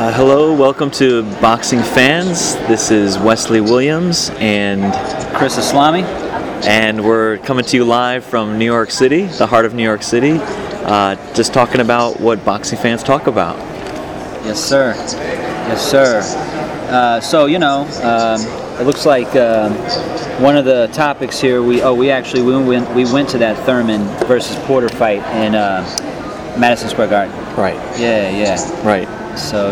Hello, welcome to Boxing Fans. This is Wesley Williams and Chris Islami. And we're coming to you live from New York City, the heart of New York City, just talking about what boxing fans talk about. Yes, sir. Yes, sir. It looks like one of the topics here. We went to that Thurman versus Porter fight in Madison Square Garden. Right. Yeah, yeah. Right. So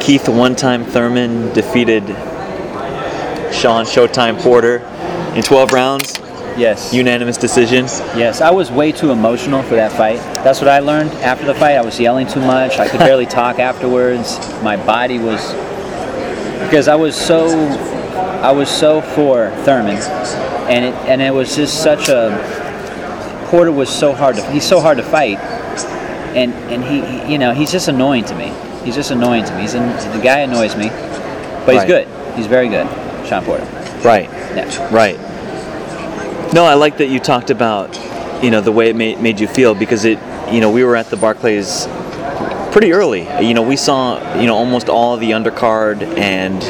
Keith "One-Time" Thurman defeated Shawn "Showtime" Porter in 12 rounds. Yes. Unanimous decision. Yes, I was way too emotional for that fight. That's what I learned after the fight. I was yelling too much. I could barely talk afterwards. My body was, because I was so for Thurman, and it was just such a, Porter was so hard to, he's so hard to fight, and he he's just annoying to me. The guy annoys me, but he's good. He's very good, Shawn Porter. Right. Yeah. Right. No, I like that you talked about, the way it made you feel, because it, we were at the Barclays pretty early. We saw, almost all the undercard, and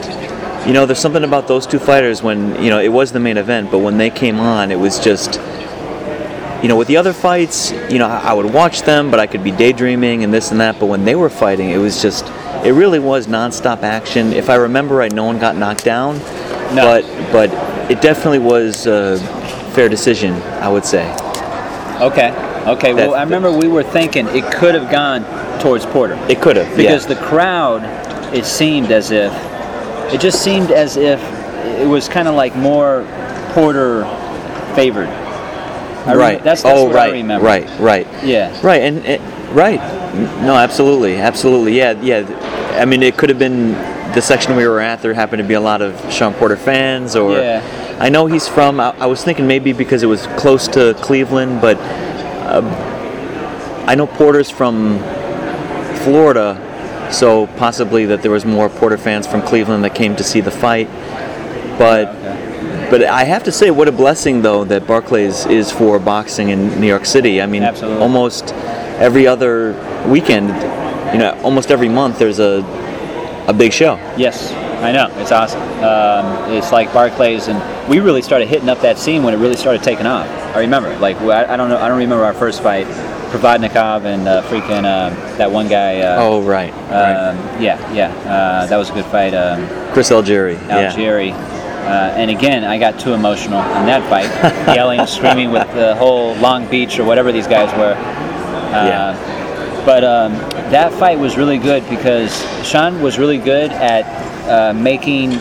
there's something about those two fighters when, it was the main event, but when they came on, it was just, with the other fights, I would watch them, but I could be daydreaming and this and that, but when they were fighting, it was just, it really was nonstop action. If I remember right, no one got knocked down, but it definitely was a fair decision, I would say. Okay. Well, I remember we were thinking it could have gone towards Porter. It could have, because the crowd, it just seemed as if it was kind of like more Porter favored. Right. That's what I remember. Right. Yeah. Right, and no, absolutely. Yeah. I mean, it could have been. The section we were at, there happened to be a lot of Shawn Porter fans, or I know he's from, I was thinking maybe because it was close to Cleveland, but I know Porter's from Florida, so possibly that there was more Porter fans from Cleveland that came to see the fight, but I have to say, what a blessing though that Barclays is for boxing in New York City. I mean, absolutely. Almost every other weekend, almost every month, there's a big show. Yes, I know. It's awesome. It's like Barclays, and we really started hitting up that scene when it really started taking off. I remember, I don't remember our first fight, Provodnikov and that one guy. Right. That was a good fight. Chris Algieri. And again, I got too emotional in that fight, yelling, screaming with the whole Long Beach or whatever these guys were. But that fight was really good because Shawn was really good at making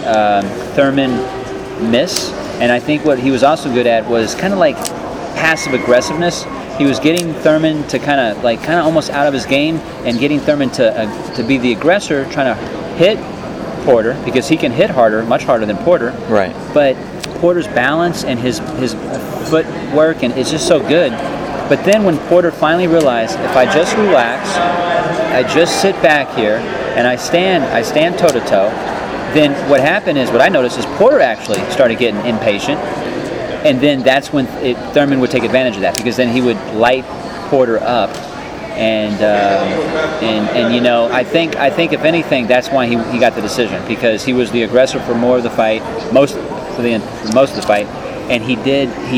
Thurman miss. And I think what he was also good at was kind of like passive aggressiveness. He was getting Thurman to kind of almost out of his game and getting Thurman to be the aggressor, trying to hit Porter, because he can hit harder, much harder than Porter. Right. But Porter's balance and his footwork, and it's just so good. But then when Porter finally realized, if I just relax, I just sit back here, and I stand toe-to-toe, then what happened is, what I noticed is Porter actually started getting impatient, and then that's when Thurman would take advantage of that, because then he would light Porter up, and I think if anything, that's why he got the decision, because he was the aggressor for more of the fight, most of the fight, and he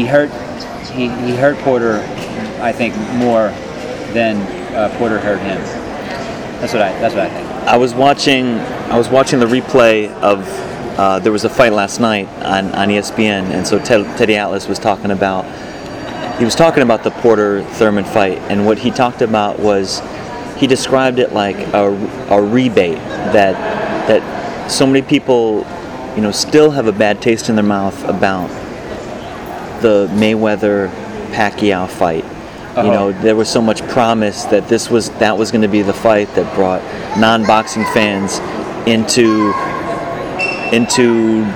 hurt Porter, I think, more than Porter hurt him. That's what I think. I was watching the replay of there was a fight last night on ESPN, and so Teddy Atlas was talking about the Porter Thurman fight, and what he talked about was, he described it like a rebate that so many people still have a bad taste in their mouth about the Mayweather Pacquiao fight. There was so much promise that that was going to be the fight that brought non-boxing fans into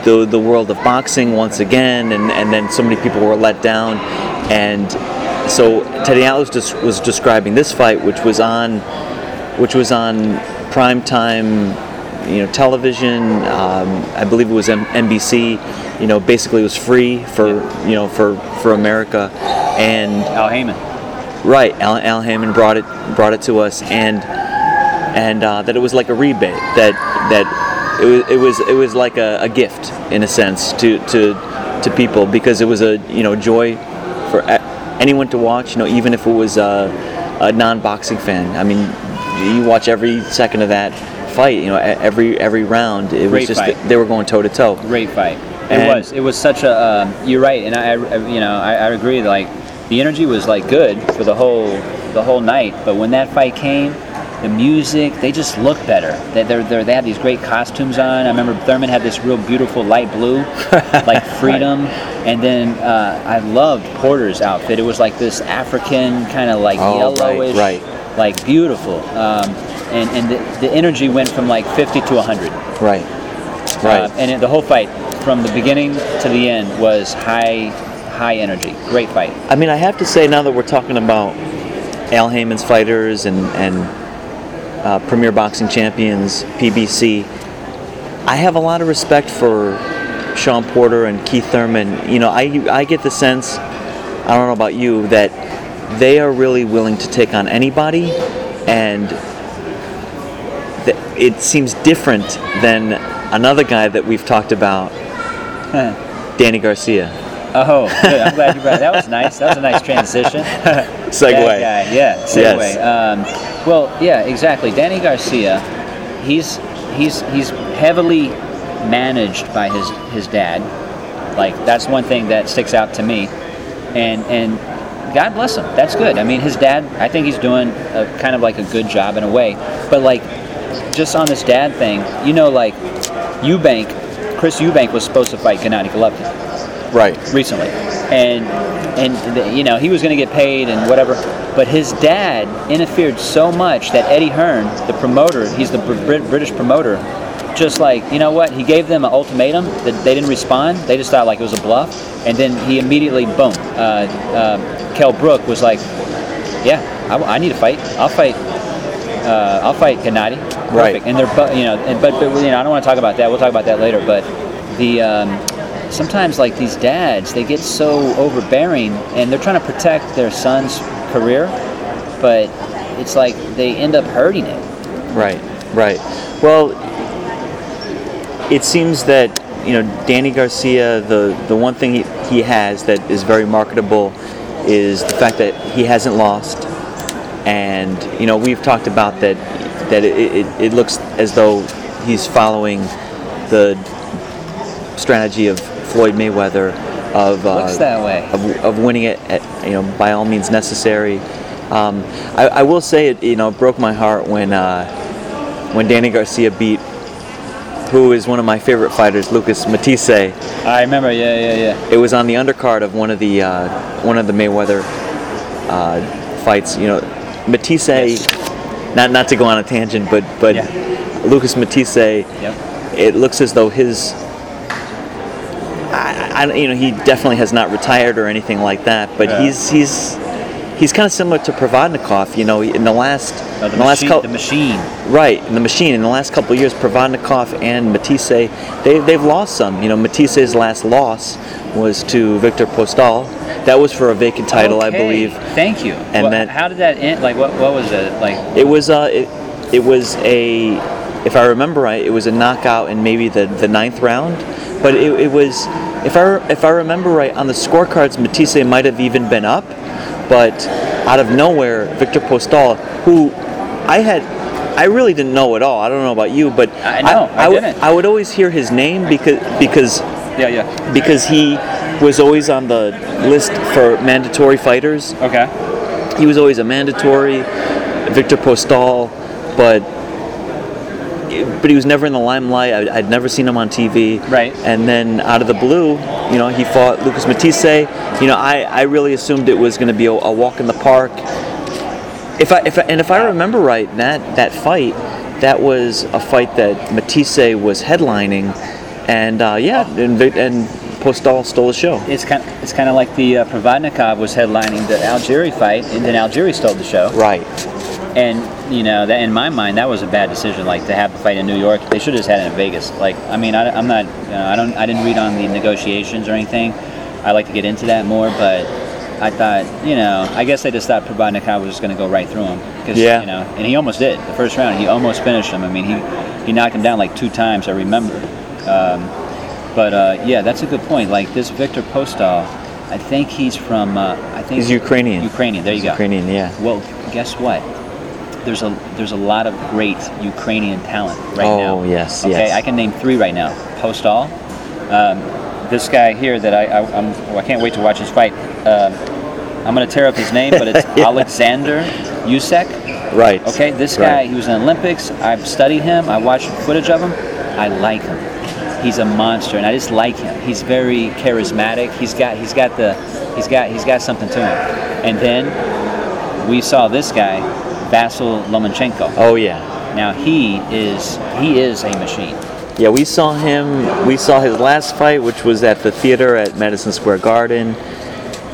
the world of boxing once again, and then so many people were let down. And so Teddy Atlas was describing this fight, which was on primetime television. I believe it was NBC. Basically it was free for America. And Al Heyman. Right, Al Heyman brought it to us, and and that it was like a rebate, that it was like a gift in a sense to people, because it was a joy for anyone to watch, even if it was a non-boxing fan. I mean, you watch every second of that fight, every round. It was just they were going toe to toe. Great fight. It was such a you're right, and I agree. Like, the energy was like good for the whole night, but when that fight came, the music, they just looked better. They had these great costumes on. I remember Thurman had this real beautiful light blue, like freedom. Right. And then I loved Porter's outfit. It was like this African kind of like yellowish, right. Like beautiful. And the energy went from like 50 to 100. Right. Right. And the whole fight, from the beginning to the end, was high energy. Great fight. I mean, I have to say, now that we're talking about Al Heyman's fighters and Premier Boxing Champions, PBC, I have a lot of respect for Shawn Porter and Keith Thurman. I get the sense, I don't know about you, that they are really willing to take on anybody, and it seems different than another guy that we've talked about, Danny Garcia. Oh, good. I'm glad you brought it. That was nice. That was a nice transition. Segway. Yeah, segway. Yes. Well, yeah, exactly. Danny Garcia, he's heavily managed by his dad. Like, that's one thing that sticks out to me. And God bless him. That's good. I mean, his dad, I think he's doing kind of like a good job in a way. But, like, just on this dad thing, like, Chris Eubank was supposed to fight Gennady Golovkin. Right. Recently. And he was going to get paid and whatever, but his dad interfered so much that Eddie Hearn, the promoter, he's the British promoter, just like, he gave them an ultimatum that they didn't respond. They just thought like it was a bluff, and then he immediately, boom, Kell Brook was like, yeah, I need to fight. I'll fight Gennady. Perfect. Right. And they're, but I don't want to talk about that. We'll talk about that later, but the... Sometimes, like, these dads, they get so overbearing, and they're trying to protect their son's career, but it's like they end up hurting it. Right. Well, it seems that, Danny Garcia, the one thing he has that is very marketable is the fact that he hasn't lost, and, we've talked about that it looks as though he's following the strategy of Floyd Mayweather of winning it at, by all means necessary. I will say it broke my heart when Danny Garcia beat who is one of my favorite fighters, Lucas Matisse. I remember, yeah. It was on the undercard of one of the Mayweather fights. Matisse, yes. not to go on a tangent, but yeah. Lucas Matisse. Yep. It looks as though his he definitely has not retired or anything like that, but yeah. He's kind of similar to Provodnikov. In the last in the last couple of years, Provodnikov and Matisse, they've lost some. Matisse's last loss was to Victor Postol. That was for a vacant title, I believe. Thank you. And how did that end? Like, what was it like? It was if I remember right, it was a knockout in maybe the ninth round, but it was. If I remember right, on the scorecards, Matisse might have even been up, but out of nowhere, Victor Postol, who I really didn't know at all. I don't know about you, but I would always hear his name because he was always on the list for mandatory fighters. Okay. He was always a mandatory Victor Postol, but he was never in the limelight. I'd never seen him on TV. Right. And then out of the blue, he fought Lucas Matisse. I really assumed it was going to be a walk in the park. If I remember right, that fight, that was a fight that Matisse was headlining, and Postol stole the show. It's kind of like the Provodnikov was headlining the Algieri fight, and then Algieri stole the show. Right. And that, in my mind, that was a bad decision. Like, to have the fight in New York, they should have just had it in Vegas. Like, I mean, I'm not. I didn't read on the negotiations or anything. I like to get into that more, but I thought. I guess they just thought Provodnikov was just going to go right through him. 'cause, you know, and he almost did. The first round, he almost finished him. I mean, he knocked him down like 2 times, I remember. Yeah, that's a good point. Like this Victor Postol, I think he's from. I think he's Ukrainian. Ukrainian. There you go. Ukrainian. Yeah. Well, guess what? There's a lot of great Ukrainian talent right now. Oh yes. Okay, yes. I can name 3 right now. Postol, this guy here that I can't wait to watch his fight. I'm gonna tear up his name, but it's Alexander Usyk. Right. Okay. This guy, he was in the Olympics. I've studied him. I watched footage of him. I like him. He's a monster, and I just like him. He's very charismatic. He's got something to him. And then we saw this guy, Vasyl Lomachenko. Oh yeah. Now he is a machine. Yeah, we saw him. We saw his last fight, which was at the theater at Madison Square Garden,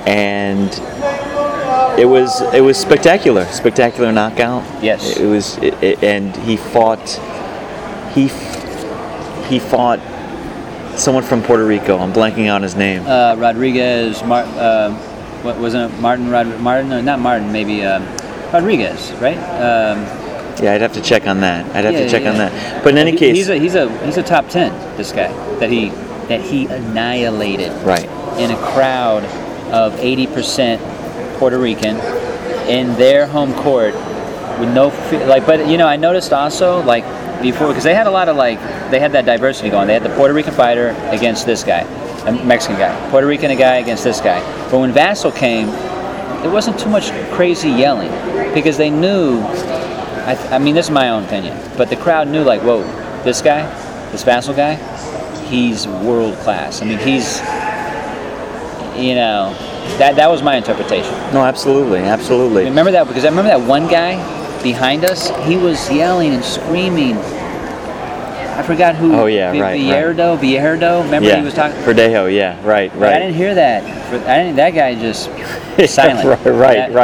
and it was spectacular knockout. Yes. It was, and he fought. He fought someone from Puerto Rico. I'm blanking on his name. Rodriguez. What wasn't it? Martin? No, not Martin. Maybe Rodriguez, right? Yeah, I'd have to check on that. I'd have to check on that. But in any case, he's a top 10. This guy that he annihilated. Right. In a crowd of 80% Puerto Rican in their home court with no like. But you know, I noticed also like. Before, because they had a lot of like, they had that diversity going. They had the Puerto Rican fighter against this guy, a Mexican guy, Puerto Rican guy against this guy. But when Vasyl came, it wasn't too much crazy yelling because they knew. I mean, this is my own opinion, but the crowd knew like, whoa, this guy, this Vasyl guy, he's world class. I mean, he's, you know, that was my interpretation. No, absolutely. Remember that because I remember that one guy. Behind us, he was yelling and screaming. I forgot who. Oh yeah, right. Vierdo. Remember he was talking. Verdejo. Yeah, right. I didn't hear that. That guy just silent. right. It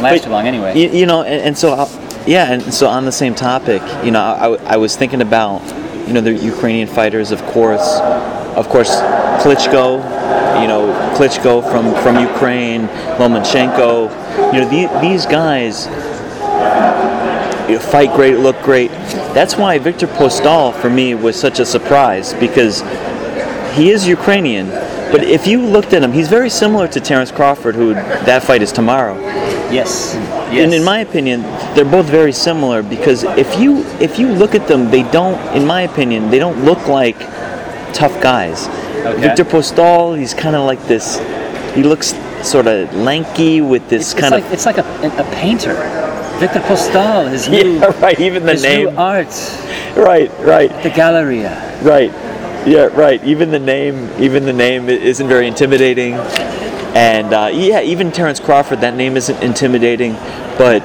lasted too long anyway. You know, and so on the same topic, you know, I was thinking about, you know, the Ukrainian fighters, of course, Klitschko. You know, Klitschko from Ukraine, Lomachenko. You know, these guys. You know, fight great, look great. That's why Victor Postol for me was such a surprise because he is Ukrainian. But if you looked at him, he's very similar to Terence Crawford, who that fight is tomorrow. Yes. And in my opinion, they're both very similar because if you look at them, they don't, in my opinion, they don't look like tough guys. Okay. Victor Postol, he's kind of like this. He looks sort of lanky with this It's like a painter. Victor Postol, his new, even the his name. New art. Right. The Galleria. Right, yeah, right. Even the name isn't very intimidating, and even Terence Crawford, that name isn't intimidating, but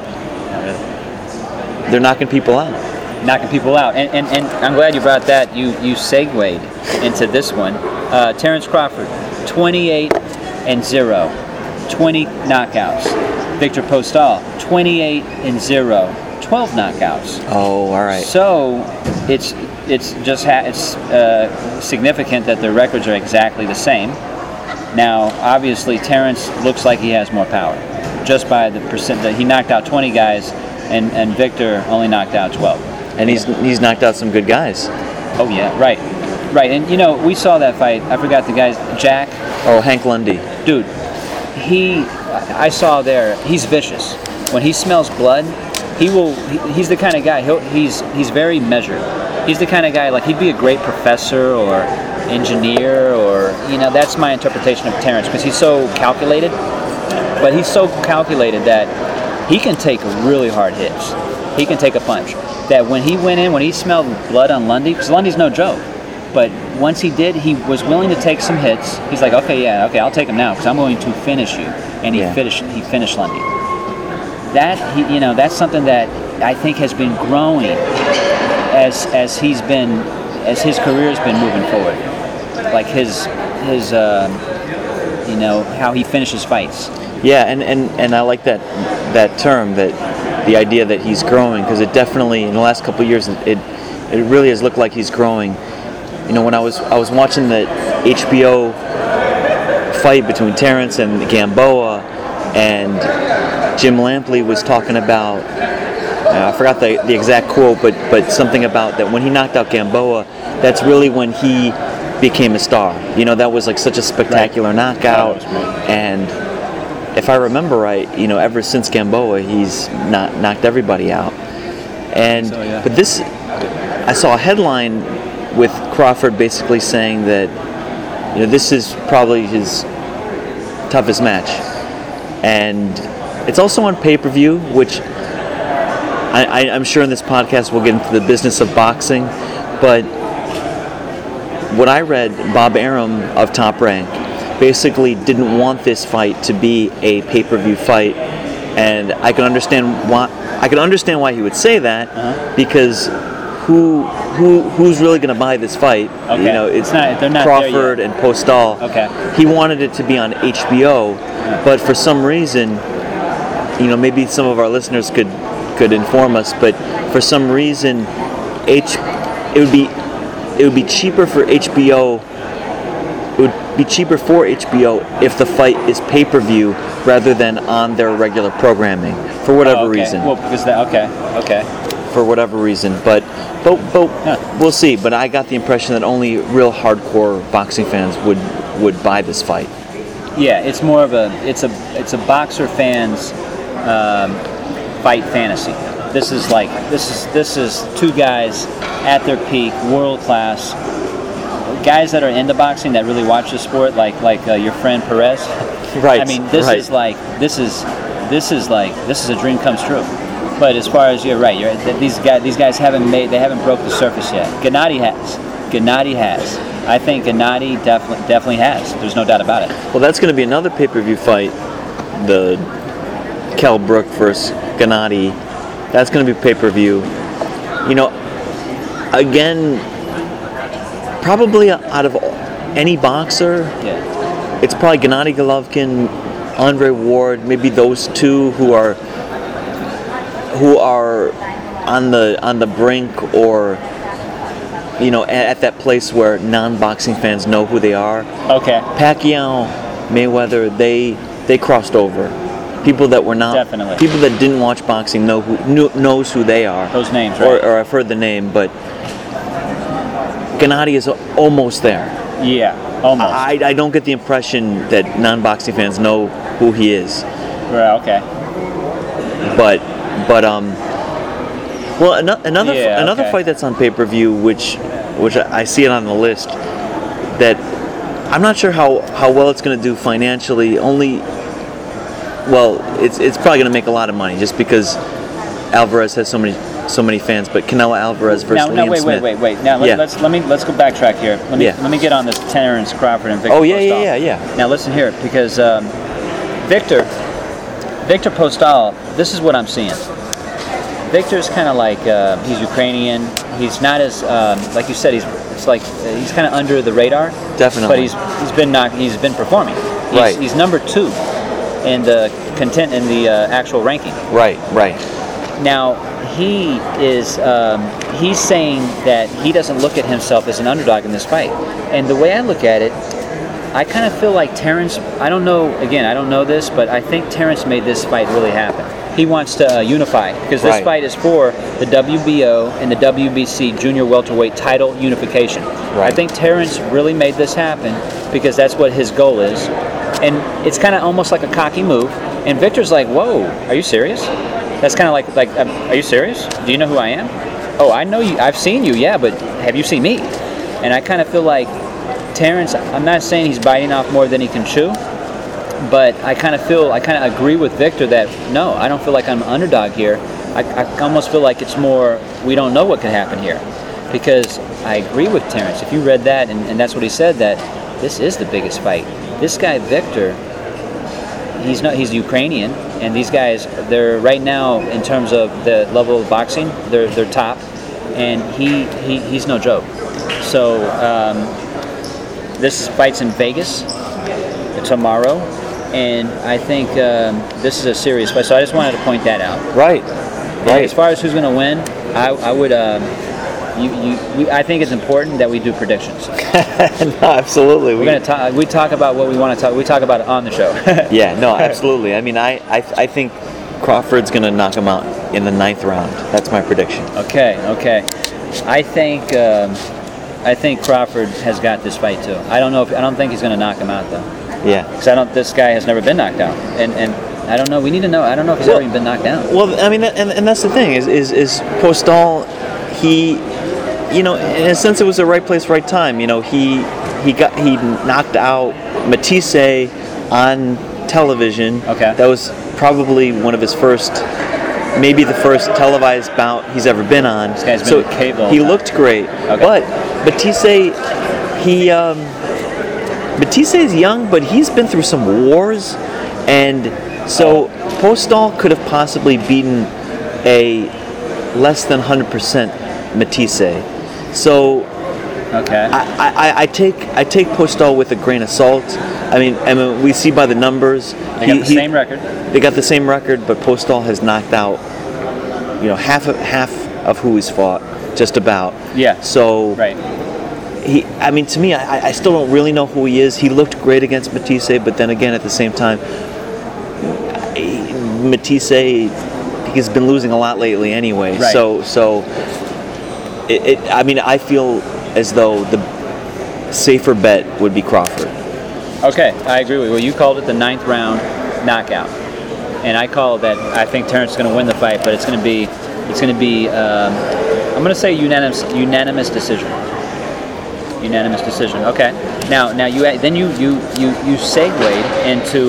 they're knocking people out, and I'm glad you brought that. You segued into this one. Terence Crawford, 28-0, 20 knockouts. Victor Postol, 28-0, 12 knockouts. Oh, all right. So it's significant that their records are exactly the same. Now, obviously, Terence looks like he has more power, just by the percent that he knocked out 20 guys, and Victor only knocked out 12. And he's knocked out some good guys. Oh yeah, right, and you know we saw that fight. I forgot the guy's Jack. Oh, Hank Lundy. Dude, I saw there, he's vicious. When he smells blood, he's the kind of guy, he's very measured. He's the kind of guy, like, he'd be a great professor or engineer or, you know, that's my interpretation of Terence, because he's so calculated. But he's so calculated that he can take really hard hits. He can take a punch. That when he went in, when he smelled blood on Lundy, because Lundy's no joke, but once he did, he was willing to take some hits. He's like, okay, I'll take him now because I'm going to finish you. And he finished Lundy. That's something that I think has been growing as his career's been moving forward. Like his you know, how he finishes fights. Yeah, and I like that term, that the idea that he's growing, because it definitely in the last couple of years it really has looked like he's growing. You know, when I was watching the HBO fight between Terence and Gamboa, and Jim Lampley was talking about, I forgot the exact quote, but something about that when he knocked out Gamboa, that's really when he became a star. You know, that was like such a spectacular knockout. And if I remember right, you know, ever since Gamboa, he's not knocked everybody out. And so, yeah. But this, I saw a headline with Crawford basically saying that, you know, this is probably his toughest match. And it's also on pay-per-view, which I'm sure in this podcast we'll get into the business of boxing. But what I read, Bob Arum of Top Rank basically didn't want this fight to be a pay-per-view fight. And I can understand why he would say that, because who's really going to buy this fight? Okay. You know, they're not Crawford and Postol. Okay. He wanted it to be on HBO, but for some reason, you know, maybe some of our listeners could inform us. But for some reason, it would be cheaper for HBO. It would be cheaper for HBO if the fight is pay-per-view rather than on their regular programming for whatever reason. Well, because that for whatever reason, but we'll see. But I got the impression that only real hardcore boxing fans would buy this fight. Yeah, it's more of a boxer fan's fight fantasy. This is two guys at their peak, world class guys that are into boxing that really watch the sport, like your friend Perez. Right. I mean, this is a dream comes true. But as far as these guys haven't broke the surface yet. Gennady has. I think Gennady definitely has. There's no doubt about it. Well, that's going to be another pay-per-view fight, the Kell Brook versus Gennady. That's going to be pay-per-view. You know, again, probably out of any boxer, it's probably Gennady Golovkin, Andre Ward, maybe those two who are on the brink, or you know, at that place where non-boxing fans know who they are. Okay. Pacquiao, Mayweather, they crossed over. People that were not people that didn't watch boxing knows who they are. Those names, right? Or I've heard the name, but Gennady is almost there. Yeah, almost. I don't get the impression that non-boxing fans know who he is. Right. Okay. But another fight that's on pay-per-view, which I see it on the list, that I'm not sure how well it's going to do financially. It's probably going to make a lot of money just because Alvarez has so many fans. But Canelo Alvarez versus Liam Smith. Now let's go backtrack here. Let me get on this Terence Crawford and Victor. Postol. Now listen here, because Victor Postol, this is what I'm seeing. Victor's kind of like, he's Ukrainian. He's not as, like you said, he's kind of under the radar. Definitely. But he's been performing. He's number 2 in the actual ranking. Right. Now, he is, he's saying that he doesn't look at himself as an underdog in this fight. And the way I look at it, I kind of feel like Terence, I don't know this, but I think Terence made this fight really happen. He wants to unify, because this fight is for the WBO and the WBC junior welterweight title unification. Right. I think Terence really made this happen because that's what his goal is. And it's kind of almost like a cocky move. And Victor's like, whoa, are you serious? That's kind of like, are you serious? Do you know who I am? Oh, I know you. I've seen you, yeah, but have you seen me? And I kind of feel like Terence, I'm not saying he's biting off more than he can chew, but I kind of agree with Victor that no, I don't feel like I'm an underdog here. I almost feel like it's more, we don't know what could happen here, because I agree with Terence. If you read that, and that's what he said, that this is the biggest fight. This guy Victor, he's Ukrainian, and these guys, they're right now in terms of the level of boxing, they're top, and he's no joke. So this fight's in Vegas tomorrow, and I think this is a serious fight. So I just wanted to point that out. Right. As far as who's going to win, I think it's important that we do predictions. No, absolutely. We're going to talk. We talk about what we want to talk. We talk about it on the show. Yeah. No, absolutely. I mean, I think Crawford's going to knock him out in the 9th round. That's my prediction. Okay. I think Crawford has got this fight too. I don't think he's going to knock him out though. Yeah. Because this guy has never been knocked out, and I don't know. We need to know. I don't know if he's ever been knocked down. Well, I mean, and that's the thing is Postol, he, in a sense, it was the right place, right time. He knocked out Matisse on television. Okay. That was probably one of his first. Maybe the first televised bout he's ever been on. This guy's been on cable. He looked great, okay. But Matisse, Matisse is young, but he's been through some wars, and so Postol could have possibly beaten a less than 100% Matisse. So, okay, I take Postol with a grain of salt. I mean, we see by the numbers. They got the same record, but Postol has knocked out, half of who he's fought, just about. Yeah. So, right. To me, I still don't really know who he is. He looked great against Matisse, but then again, at the same time, Matisse, he's been losing a lot lately anyway. Right. So, I feel as though the safer bet would be Crawford. Okay, I agree with you. Well, you called it the 9th round knockout, and I called that. I think Terence is going to win the fight, but it's going to be. I'm going to say unanimous decision. Okay. Now you segued into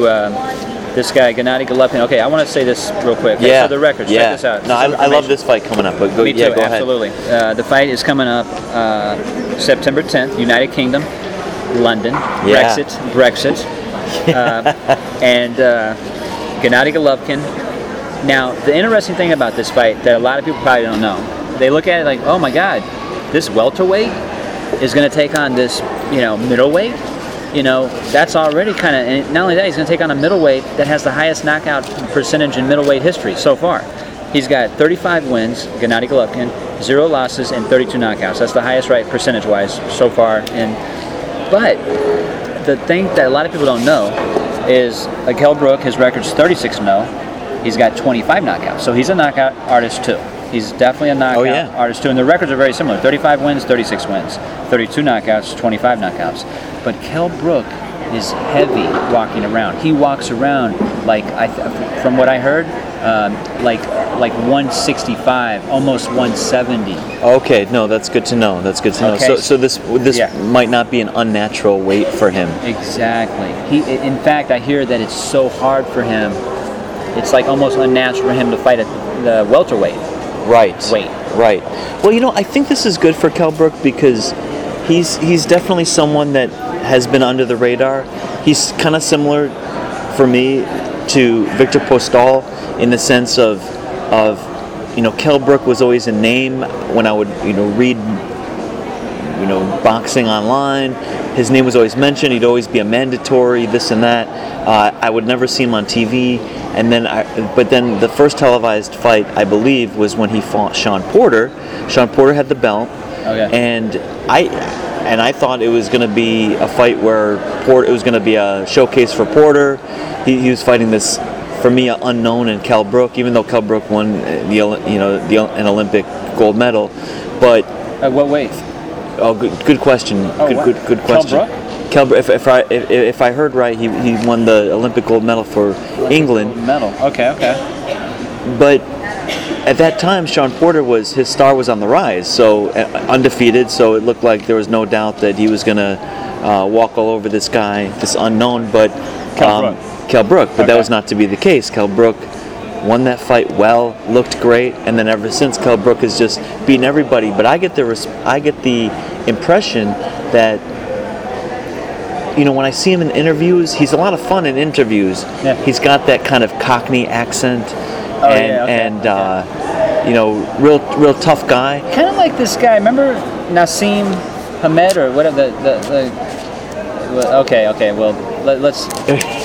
this guy Gennady Golovkin. Okay, I want to say this real quick. Okay, yeah. So the records. Yeah. Check this out. No, I love this fight coming up. But go ahead. Absolutely. The fight is coming up September 10th, United Kingdom. London, yeah. Brexit, and Gennady Golovkin. Now, the interesting thing about this fight that a lot of people probably don't know, they look at it like, oh my God, this welterweight is going to take on this, middleweight. That's already kind of. And not only that, he's going to take on a middleweight that has the highest knockout percentage in middleweight history so far. He's got 35 wins, Gennady Golovkin, 0 losses, and 32 knockouts. That's the highest right percentage-wise so far But the thing that a lot of people don't know is Kell Brook, his record's 36-0. He's got 25 knockouts. So he's a knockout artist, too. He's definitely a knockout artist, too. And the records are very similar. 35 wins, 36 wins. 32 knockouts, 25 knockouts. But Kell Brook is heavy walking around. He walks around, from what I heard, like 165, almost 170. Okay, no, that's good to know. So this might not be an unnatural weight for him. Exactly. In fact, I hear that it's so hard for him. It's like almost unnatural for him to fight at the welterweight. Right. Well, I think this is good for Kell Brook because he's definitely someone that has been under the radar. He's kind of similar for me to Victor Postol in the sense of Kell Brook was always a name when I would read boxing online. His name was always mentioned. He'd always be a mandatory this and that. I would never see him on TV. And then but then the first televised fight I believe was when he fought Shawn Porter. Shawn Porter had the belt. Okay. And I thought it was going to be a fight where it was going to be a showcase for Porter. He was fighting this, for me, unknown in Kell Brook, even though Kell Brook won an Olympic gold medal. But what weight? Oh, good question. Oh, good question. Kell Brook? Kell Brook. If I heard right, he won the Olympic gold medal for England. Gold medal. Okay. But at that time, Shawn Porter his star was on the rise, so undefeated. So it looked like there was no doubt that he was going to walk all over this guy, this unknown, but Kell Brook. But that was not to be the case. Kell Brook won that fight well, looked great, and then ever since Kell Brook has just beaten everybody. But I get the impression that when I see him in interviews, he's a lot of fun in interviews. Yeah. He's got that kind of Cockney accent. Oh, real tough guy. Kind of like this guy. Remember Nassim Hamed or whatever the Okay. Well, let's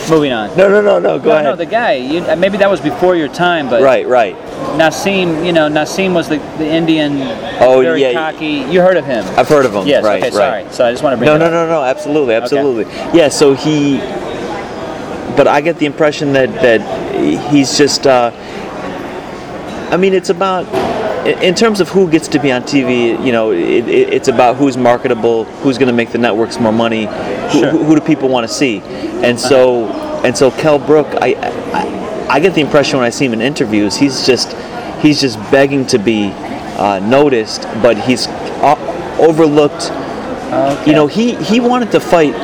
moving on. No. Go ahead. No, the guy. Maybe that was before your time, but right. Nassim, Nassim was the Indian. Oh, very cocky. You heard of him? I've heard of him. Yes. Right, okay. Right. Sorry. So I just want to bring. No. Absolutely. Okay. Yeah. So he. But I get the impression that he's just. I mean, it's about, in terms of who gets to be on TV, you know, it's about who's marketable, who's going to make the networks more money, who do people want to see, and so Kell Brook, I get the impression when I see him in interviews, he's just begging to be noticed, but he's overlooked. Okay. You know, he wanted to fight.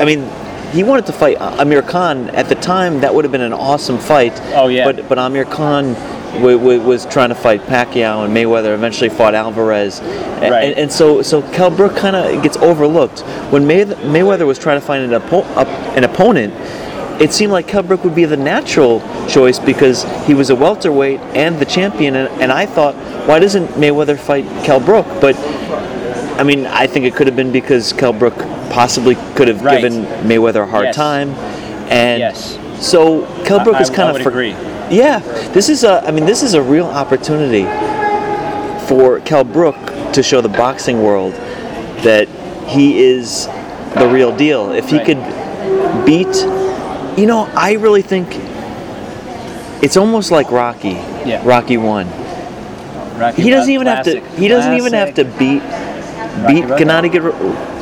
I mean, he wanted to fight Amir Khan. At the time, that would have been an awesome fight. Oh, yeah. But Amir Khan was trying to fight Pacquiao, and Mayweather eventually fought Alvarez. Right. And so Kell Brook kind of gets overlooked. When Mayweather was trying to find an opponent, it seemed like Kell Brook would be the natural choice because he was a welterweight and the champion. And I thought, why doesn't Mayweather fight Kell Brook? But, I mean, I think it could have been because Kell Brook possibly could have given Mayweather a hard time. And so Kell Brook is kind of... I would agree. Yeah. This is a real opportunity for Kell Brook to show the boxing world that he is the real deal. If he could beat... You know, I really think it's almost like Rocky. Yeah. Rocky 1. He doesn't even have to beat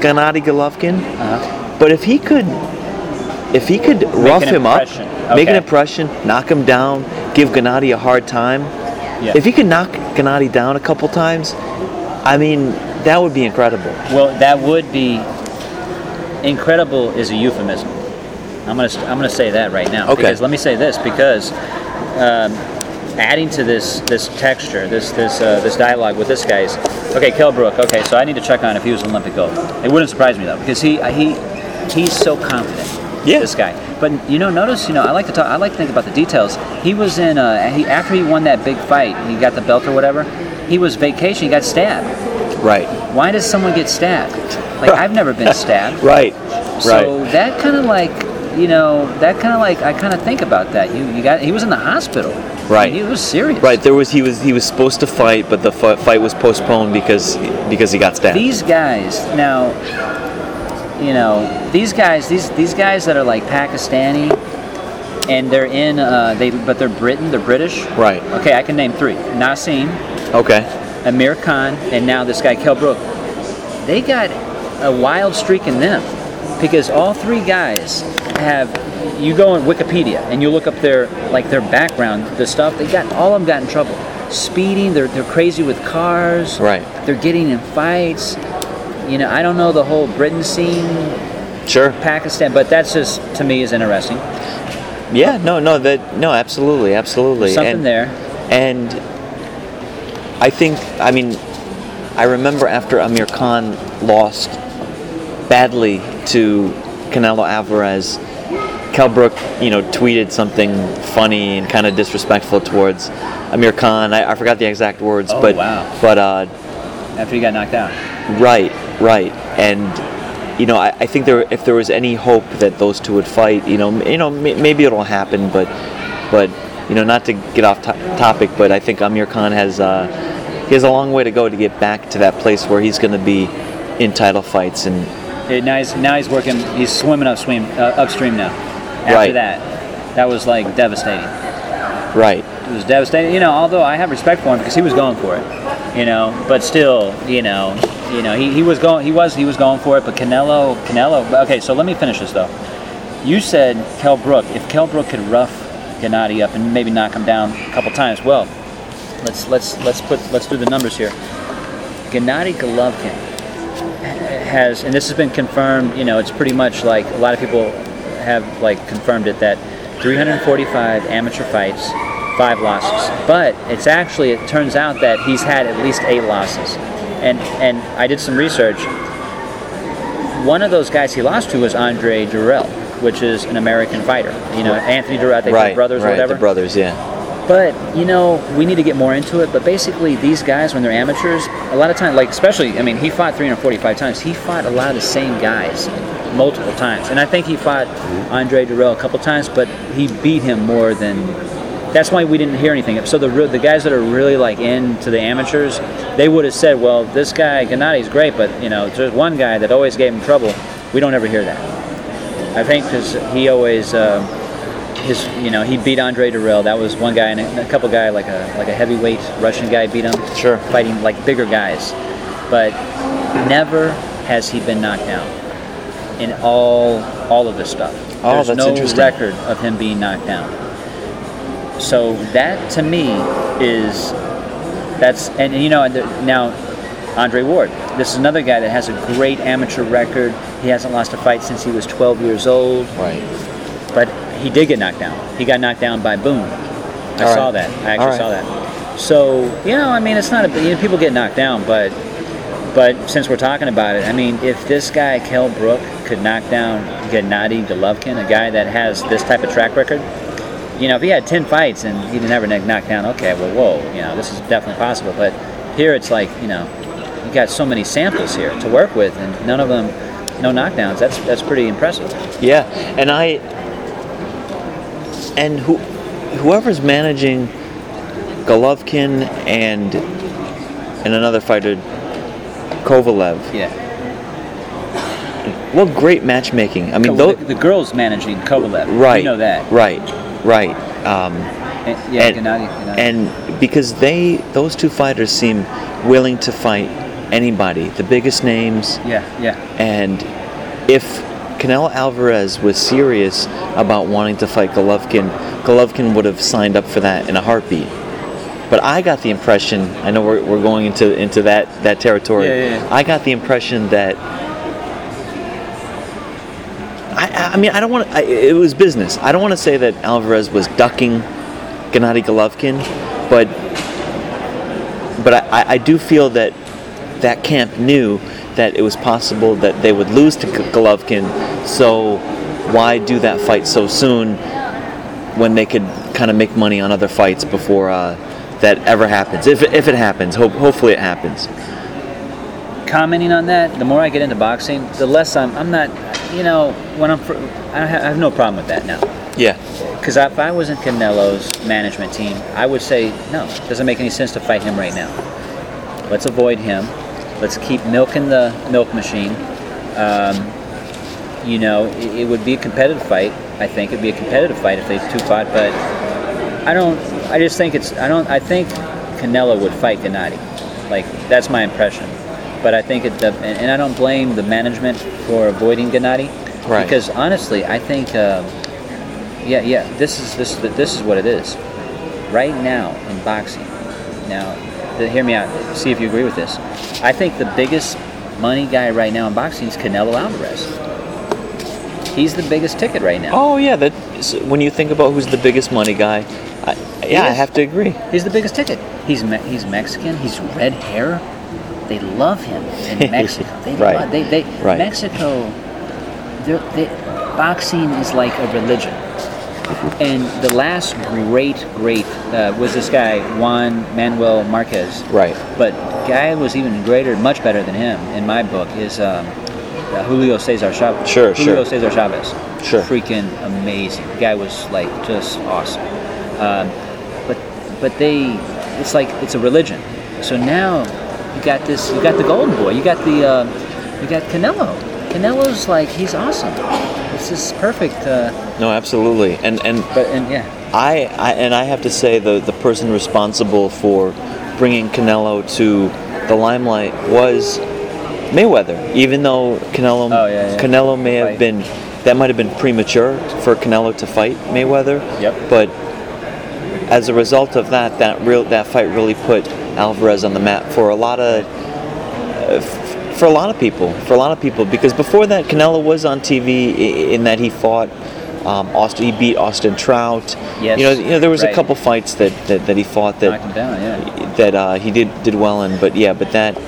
Gennady Golovkin. Uh-huh. But if he could rough him up, make an impression, knock him down, give Gennady a hard time. Yeah. If he could knock Gennady down a couple times, I mean, that would be incredible. Well, that would be incredible is a euphemism. I'm gonna say that right now. Okay. Because let me say this, because adding to this texture, this dialogue with this guy is Kell Brook. Okay, so I need to check on if he was an Olympic gold. It wouldn't surprise me though, because he's so confident. Yeah. This guy. But notice, I like to think about the details. He was in after he won that big fight, he got the belt or whatever. He was vacation. He got stabbed. Right. Why does someone get stabbed? Like I've never been stabbed. Right. So that kind of like. I kind of think about that. He was in the hospital. Right. I mean, he was serious. Right. He was supposed to fight, but the fight was postponed because he got stabbed. These guys now, these guys that are like Pakistani, and they're in they're Britain, they're British. Right. Okay, I can name three: Nasim. Okay. Amir Khan, and now this guy Kell Brook. They got a wild streak in them. Because all three guys you go on Wikipedia and you look up their background, the stuff they got. All of them got in trouble, speeding. They're crazy with cars. Right. They're getting in fights. I don't know the whole Britain scene. Sure. Pakistan, but that's just to me is interesting. Yeah. Absolutely. Something there. And I think I remember after Amir Khan lost badly to Canelo Alvarez, Kell Brook, tweeted something funny and kind of disrespectful towards Amir Khan. I forgot the exact words, but wow. But after he got knocked out, right, and I think if there was any hope that those two would fight, maybe it'll happen, but not to get off topic, but I think Amir Khan has a long way to go to get back to that place where he's going to be in title fights and. Now he's working. He's swimming upstream now. After that was like devastating. Right. It was devastating. Although I have respect for him because he was going for it. But still, he was going for it. But Canelo. Okay, so let me finish this though. You said Kell Brook. If Kell Brook could rough Gennady up and maybe knock him down a couple times, well, let's do the numbers here. Gennady Golovkin. And this has been confirmed, it's pretty much like a lot of people have like confirmed it, that 345 amateur fights, 5 losses. But it turns out that he's had at least 8 losses. And I did some research. One of those guys he lost to was Andre Durrell, which is an American fighter. Anthony Durrell, they were brothers or whatever. Right, the brothers, yeah. But, we need to get more into it, but basically these guys, when they're amateurs, a lot of times, like especially, he fought 345 times. He fought a lot of the same guys multiple times. And I think he fought Andre Durrell a couple times, but he beat him more than... That's why we didn't hear anything. So the guys that are really like into the amateurs, they would have said, well, this guy, Gennady's great, but, there's one guy that always gave him trouble. We don't ever hear that. I think because he always... his, you know, he beat Andre Durrell. That was one guy, and a couple guy, like a heavyweight Russian guy beat him. Sure. Fighting like bigger guys, but never has he been knocked down in all of this stuff. Oh, that's interesting. There's no record of him being knocked down. So that to me is and you know, now Andre Ward. This is another guy that has a great amateur record. He hasn't lost a fight since he was 12 years old. Right. But he did get knocked down. He got knocked down by Boone. I saw that. So, you know, I mean, it's not a, you know, people get knocked down, but since we're talking about it, I mean, if this guy Kell Brook could knock down Gennady Golovkin, a guy that has this type of track record, you know, if he had 10 fights and he never knocked down, okay, well, whoa, you know, this is definitely possible. But here it's like, you know, you got so many samples here to work with, and none of them, no knockdowns. That's pretty impressive. Yeah, and whoever's managing Golovkin and another fighter, Kovalev. Yeah. What great matchmaking! I mean, the girls managing Kovalev. Right. You know that. Right. Gennady. And because those two fighters seem willing to fight anybody, the biggest names. Yeah. And if Canelo Alvarez was serious about wanting to fight Golovkin would have signed up for that in a heartbeat. But I got the impression, I know we're going into that territory. Yeah. I got the impression that it was business. I don't want to say that Alvarez was ducking Gennady Golovkin, but I do feel that camp knew that it was possible that they would lose to Golovkin, so why do that fight so soon when they could kind of make money on other fights before that ever happens? If it happens, hopefully it happens. Commenting on that, the more I get into boxing, the less I'm not, you know, when I have no problem with that now. Yeah. Because if I was in Canelo's management team, I would say, no, it doesn't make any sense to fight him right now. Let's avoid him. Let's keep milking the milk machine. You know, it would be a competitive fight. I think it'd be a competitive fight if they two fought, but I think Canelo would fight Gennady. Like, that's my impression. But I think and I don't blame the management for avoiding Gennady. Right. Because honestly, I think, this is what it is. Right now in boxing, hear me out, see if you agree with this. I think the biggest money guy right now in boxing is Canelo Alvarez. He's the biggest ticket right now. Oh, yeah. When you think about who's the biggest money guy, I have to agree. He's the biggest ticket. He's Mexican. He's red hair. They love him in Mexico. Mexico, boxing is like a religion. And the last great was this guy Juan Manuel Marquez. Right. But guy was even greater, much better than him in my book is Julio Cesar Chavez. Julio Cesar Chavez. Sure. Freaking amazing. The guy was like just awesome. But it's like it's a religion. So now you got this. You got the golden boy. You got the you got Canelo. Canelo's like, he's awesome. It's just perfect. No, absolutely. I have to say the person responsible for bringing Canelo to the limelight was Mayweather. Even though Canelo may have been, that might have been premature for Canelo to fight Mayweather. Yep. But as a result of that fight really put Alvarez on the map for a lot of people, because before that Canelo was on TV in that he fought he beat Austin Trout. Yes. You know there was a couple fights that he fought that knocked him down, that he did well in, but that,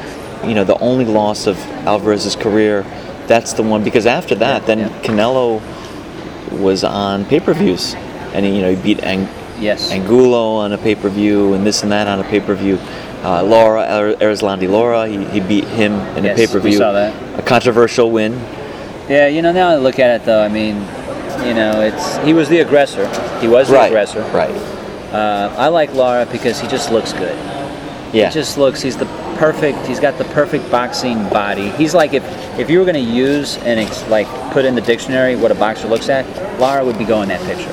you know, the only loss of Alvarez's career, that's the one, because after that Canelo was on pay-per-views and he beat Angulo on a pay-per-view and this and that on a pay-per-view. Lara, Erislandy Lara, he beat him in a pay-per-view. We saw that. A controversial win. Yeah, you know, now I look at it though, I mean, you know, he was the aggressor. He was the aggressor. Right. I like Lara because he just looks good. Yeah. He's got the perfect boxing body. He's like, if you were going to use and put in the dictionary what a boxer looks at, Lara would be going that picture.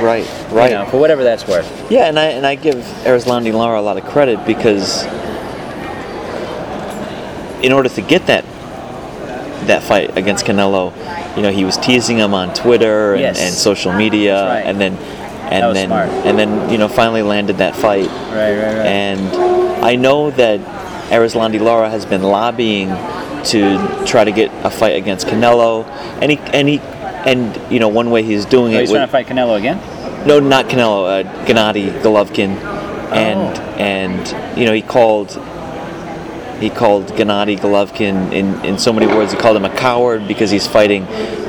Right, right. You know, for whatever that's worth. Yeah, and I give Erislandy Lara a lot of credit because in order to get that fight against Canelo, you know, he was teasing him on Twitter and, and social media, right. and then finally landed that fight. Right. And I know that Erislandy Lara has been lobbying to try to get a fight against Canelo, and you know, one way he's doing it. He's trying to fight Canelo again? No, not Canelo. Gennady Golovkin, and you know, he called Gennady Golovkin in so many words. He called him a coward because he's fighting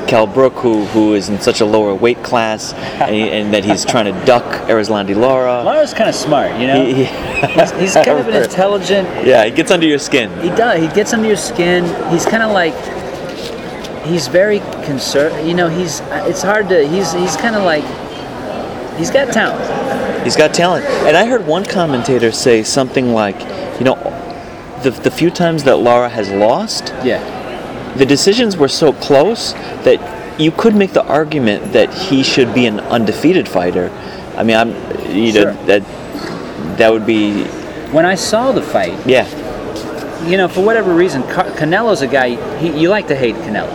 Kell Brook, who is in such a lower weight class, and that he's trying to duck Erislandy Lara. Lara's kind of smart, you know. He's kind of an intelligent. Yeah, he gets under your skin. He does. He gets under your skin. He's kind of like, he's very concerned. You know, he's kind of like, he's got talent. He's got talent. And I heard one commentator say something like, you know, the few times that Lara has lost, the decisions were so close that you could make the argument that he should be an undefeated fighter. I mean, that would be. When I saw the fight, you know, for whatever reason, Canelo's a guy you like to hate Canelo,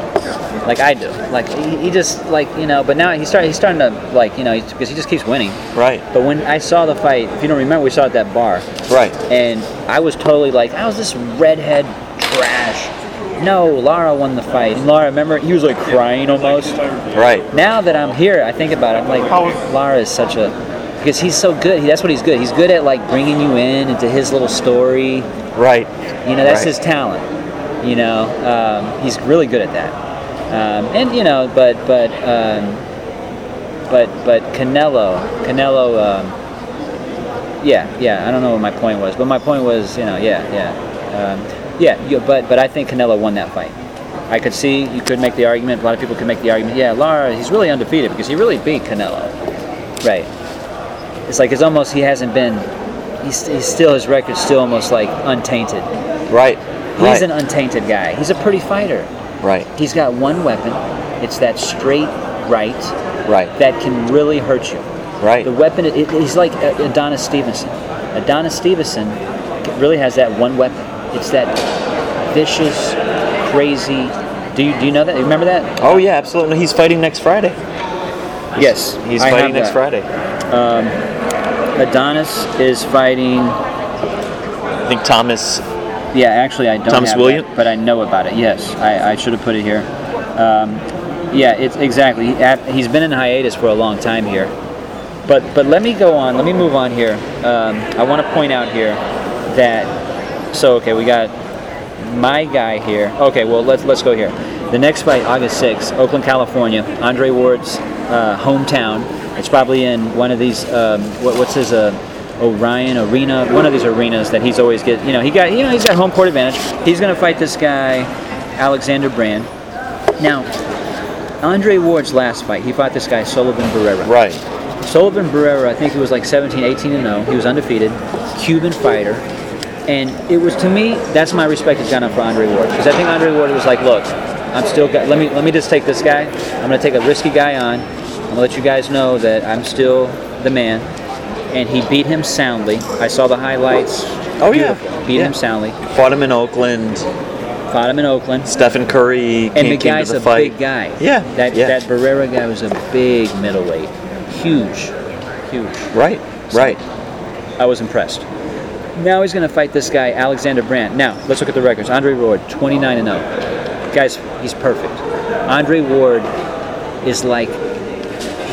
like I do. Like he just, like, you know, but now he's starting to, like, you know, because he just keeps winning. Right. But when I saw the fight, if you don't remember, we saw it at that bar. Right. And I was totally like, how's this redhead trash? No, Lara won the fight. And Lara, remember, he was like crying almost. Right. Now that I'm here, I think about it. I'm like, Lara is such a, because he's so good. That's what he's good. He's good at, like, bringing you in into his little story. Right. You know, that's his talent. You know, he's really good at that. And you know, but Canelo. I don't know what my point was, but my point was, you know, But I think Canelo won that fight. I could see, you could make the argument, a lot of people could make the argument, Lara, he's really undefeated because he really beat Canelo. Right. It's like, it's almost, he hasn't been, he's still, his record's still almost like untainted. Right. He's an untainted guy. He's a pretty fighter. Right. He's got one weapon. It's that straight right. Right. That can really hurt you. Right. The weapon, he's like Adonis Stevenson. Adonis Stevenson really has that one weapon. It's that vicious, crazy. Do you know that? You remember that? Oh yeah, absolutely. He's fighting next Friday. Yes, he's fighting next Friday. Adonis is fighting, I think, Thomas. Yeah, actually, I don't. Thomas Williams, but I know about it. Yes, I should have put it here. Yeah, it's exactly. He's been in hiatus for a long time here. But let me go on. Let me move on here. I want to point out here that. So, okay, we got my guy here. Okay, well, let's go here. The next fight, August 6th, Oakland, California, Andre Ward's hometown. It's probably in one of these, what's his, Orion Arena, one of these arenas that he's always get. You know, he's got home court advantage. He's going to fight this guy, Alexander Brand. Now, Andre Ward's last fight, he fought this guy, Sullivan Barrera. Right. Sullivan Barrera, I think he was like 17, 18 and 0. He was undefeated, Cuban fighter. And it was, to me, that's my respect has gone up for Andre Ward. Because I think Andre Ward was like, look, I'm still, let me just take this guy. I'm going to take a risky guy on. I'm going to let you guys know that I'm still the man. And he beat him soundly. I saw the highlights. Oh, beautiful. Yeah. Beat him soundly. Fought him in Oakland. Stephen Curry came to the fight. And the guy's a big guy. Yeah. That Barrera guy was a big middleweight. Huge. Right, so right. I was impressed. Now he's going to fight this guy, Alexander Brand. Now, let's look at the records. Andre Ward, 29-0. Guys, he's perfect. Andre Ward is like,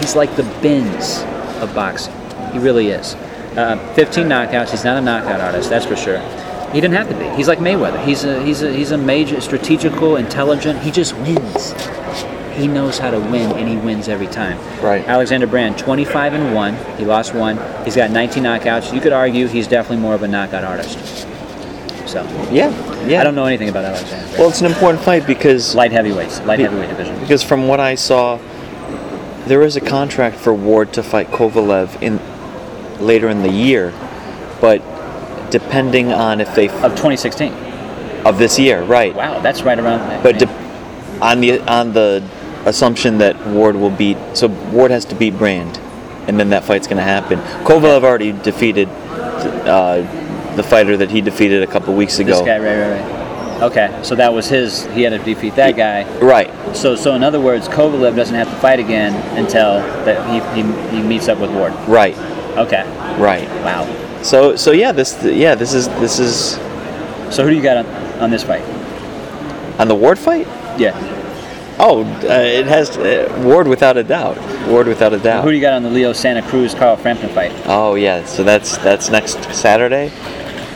he's like the Benz of boxing. He really is. 15 knockouts. He's not a knockout artist, that's for sure. He didn't have to be. He's like Mayweather. He's a major, strategical, intelligent. He just wins. He knows how to win, and he wins every time. Right. Alexander Brand, 25-1. He lost one. He's got 19 knockouts. You could argue he's definitely more of a knockout artist. So. Yeah. I don't know anything about Alexander Brand. Well, it's an important fight because light heavyweight division. Because from what I saw, there is a contract for Ward to fight Kovalev later in the year, but depending on if they of 2016 of this year, right? Wow, that's right around. That, but on the assumption that Ward will beat, so Ward has to beat Brand and then that fight's going to happen. Kovalev already defeated the fighter that he defeated a couple weeks ago. This guy, right. Okay, so that was his. He had to defeat that guy. Right. So in other words, Kovalev doesn't have to fight again until that he meets up with Ward. Right. Okay. Right. Wow. So this is. So who do you got on this fight? On the Ward fight? Yeah. Oh, it has Ward without a doubt. Ward without a doubt. Well, who do you got on the Leo Santa Cruz Carl Frampton fight? Oh yeah, so that's next Saturday.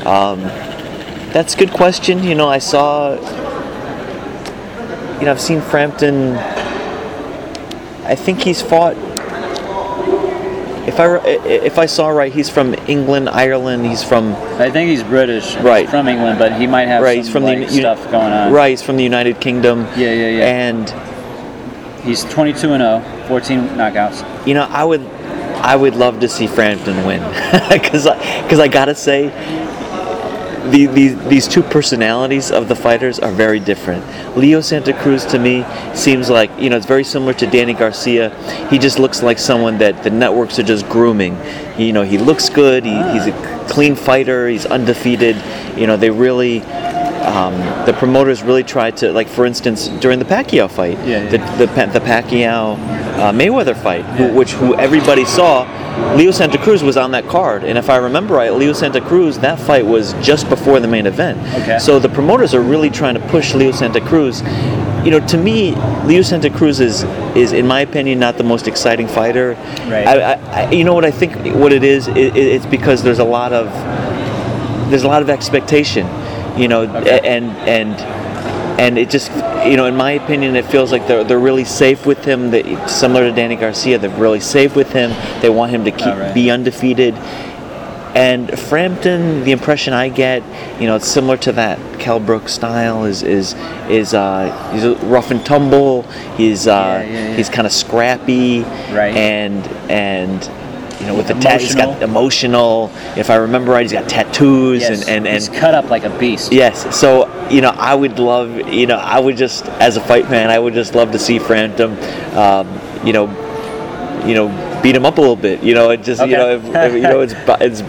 That's a good question. You know, I've seen Frampton. I think he's fought. If I saw right, he's from England, Ireland. He's from. I think he's British. Right. He's from England, but he might have stuff going on. Right. He's from the United Kingdom. Yeah. And he's 22-0, 14 knockouts. You know, I would love to see Frampton win, because I gotta say. These two personalities of the fighters are very different. Leo Santa Cruz to me seems like, you know, it's very similar to Danny Garcia. He just looks like someone that the networks are just grooming. You know, he looks good. He's a clean fighter. He's undefeated. You know, they really, the promoters really tried to, like, for instance, during the Pacquiao fight, the Pacquiao Mayweather fight, which everybody saw. Leo Santa Cruz was on that card, and if I remember right, Leo Santa Cruz, that fight was just before the main event. Okay. So the promoters are really trying to push Leo Santa Cruz. You know, to me, Leo Santa Cruz is in my opinion, not the most exciting fighter. Right. I you know what I think? What it is? It's because there's a lot of expectation. You know, okay. And it just, you know, in my opinion, it feels like they're really safe with him. They, similar to Danny Garcia, they're really safe with him. They want him to be undefeated. And Frampton, the impression I get, you know, it's similar to that Kell Brook style. Is he's rough and tumble. He's kind of scrappy. Right. And. You know, with the tat, he's got emotional. If I remember right, he's got tattoos, yes. and he's cut up like a beast. Yes. So, you know, I would just as a fight fan, I would just love to see Frampton, you know, beat him up a little bit. You know, it just okay. You know, if, you know, it's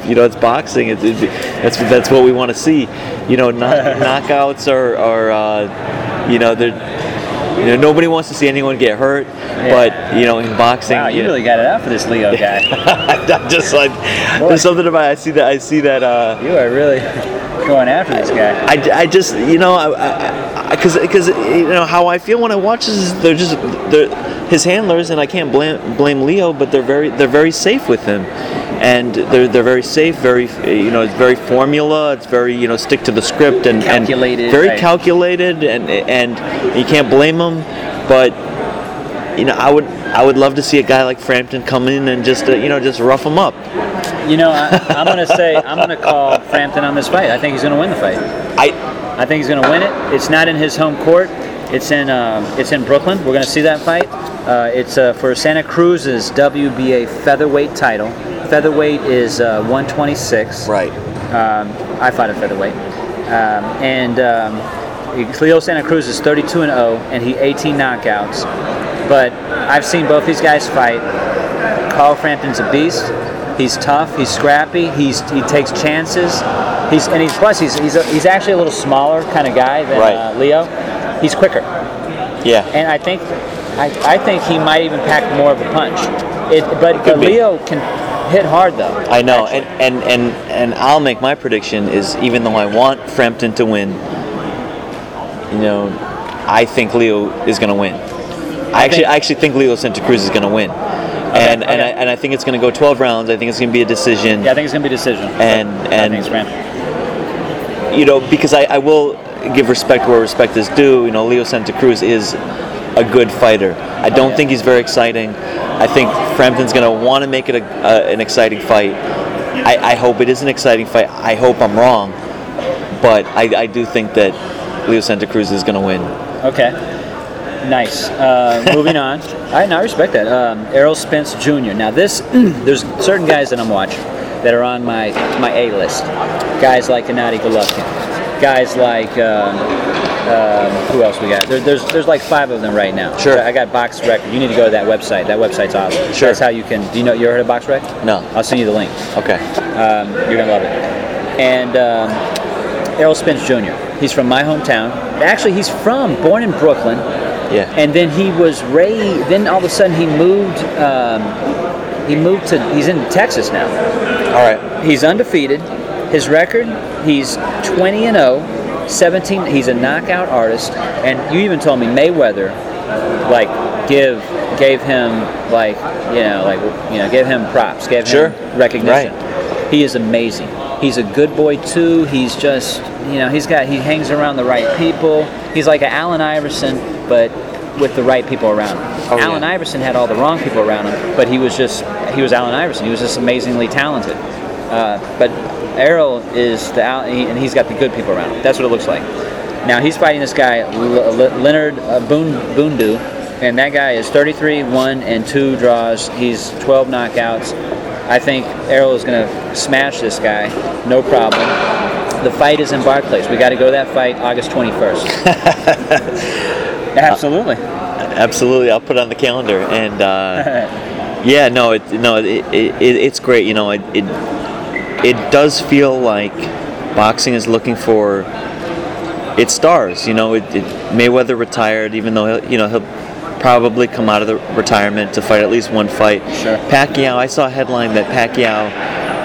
you know, it's boxing. That's what we want to see. You know, knockouts are you know, they're. You know, nobody wants to see anyone get hurt, but, you know, in boxing... Wow, you really got it out for this Leo guy. There's something about it. I see that... you are really going after this guy. I just, you know, because you know, how I feel when I watch this is they're his handlers, and I can't blame Leo, but they're very safe with him. And they're very safe, very, you know, it's very formula, it's very, you know, stick to the script and calculated, and very calculated, and you can't blame them. But, you know, I would love to see a guy like Frampton come in and just you know, just rough him up. You know, I'm gonna call Frampton on this fight. I think he's gonna win the fight. I think he's gonna win it. It's not in his home court. It's in Brooklyn. We're gonna see that fight. It's for Santa Cruz's WBA featherweight title. Featherweight is 126. Right. I fought at featherweight. Leo Santa Cruz is 32-0, and he 18 knockouts. But I've seen both these guys fight. Carl Frampton's a beast. He's tough. He's scrappy. He takes chances. He's actually a little smaller kind of guy than Leo. He's quicker. Yeah. And I think he might even pack more of a punch. But Leo can. Hit hard though. I know, and I'll make my prediction is, even though I want Frampton to win, you know, I think Leo is going to win. I actually think Leo Santa Cruz is going to win, and I think it's going to go 12 rounds. I think it's going to be a decision. Yeah, I think it's going to be a decision. And I think it's Frampton. You know, because I will give respect where respect is due. You know, Leo Santa Cruz is a good fighter. I don't think he's very exciting. I think Frampton's going to want to make it an exciting fight. I hope it is an exciting fight. I hope I'm wrong. But I do think that Leo Santa Cruz is going to win. Okay. Nice. Moving on. I respect that. Errol Spence Jr. Now, there's certain guys that I'm watching that are on my A-list. Guys like Gennady Golovkin. Guys like Who else we got? There's like five of them right now. Sure. So I got Box Rec. You need to go to that website. That website's awesome. Sure. That's how you can. Do you know? You heard of Box Rec? No. I'll send you the link. Okay. You're gonna love it. And Errol Spence Jr. He's from my hometown. Actually, he's born in Brooklyn. Yeah. And then he was raised. Then all of a sudden he moved. He's in Texas now. All right. He's undefeated. His record, he's 20-0, 17. He's a knockout artist, and you even told me Mayweather, like, gave him gave him props, gave sure. him recognition. Right. He is amazing. He's a good boy too. He's just he hangs around the right people. He's like an Allen Iverson, but with the right people around him. Oh, Allen Iverson had all the wrong people around him, but he was Allen Iverson. He was just amazingly talented, but. Errol is and he's got the good people around him. That's what it looks like. Now he's fighting this guy Leonard Boondu, and that guy is 33-1-2 draws. He's 12 knockouts. I think Errol is going to smash this guy, no problem. The fight is in Barclays. We got to go to that fight August 21st. Absolutely. Absolutely, I'll put it on the calendar. And it's great. It does feel like boxing is looking for its stars. Mayweather retired, even though he'll probably come out of the retirement to fight at least one fight. Sure. Pacquiao, I saw a headline that Pacquiao,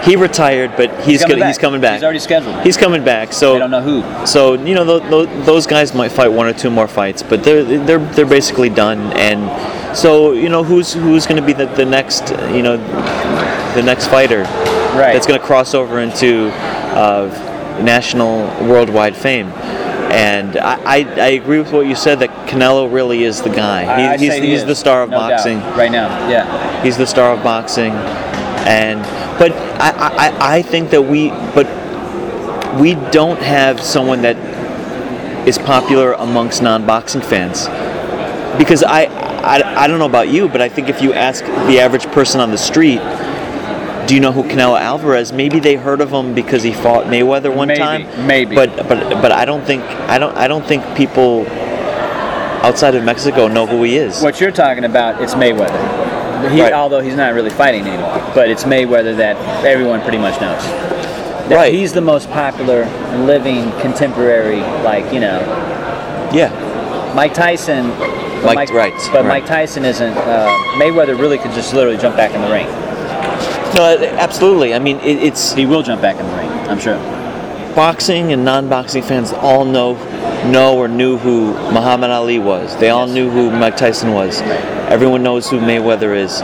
he retired, but he's coming back. He's already scheduled. He's coming back. So I don't know who. So those guys might fight one or two more fights, but they're basically done. And so who's going to be the next the next fighter. Right. That's going to cross over into national, worldwide fame. And I agree with what you said, that Canelo really is the guy. He's the star of boxing. No doubt. Right now, yeah. He's the star of boxing. But I think that we don't have someone that is popular amongst non-boxing fans. Because I don't know about you, but I think if you ask the average person on the street, do you know who Canelo Alvarez? Maybe they heard of him because he fought Mayweather one time. Maybe. But I don't think people outside of Mexico know who he is. What you're talking about, it's Mayweather. Right. Although he's not really fighting anymore, but it's Mayweather that everyone pretty much knows. That right. He's the most popular living contemporary, Yeah. Mike Tyson. Mike Tyson isn't. Mayweather really could just literally jump back in the ring. No, absolutely. I mean, he will jump back in the ring, I'm sure. Boxing and non-boxing fans all know or knew who Muhammad Ali was. They all knew who Mike Tyson was. Everyone knows who Mayweather is.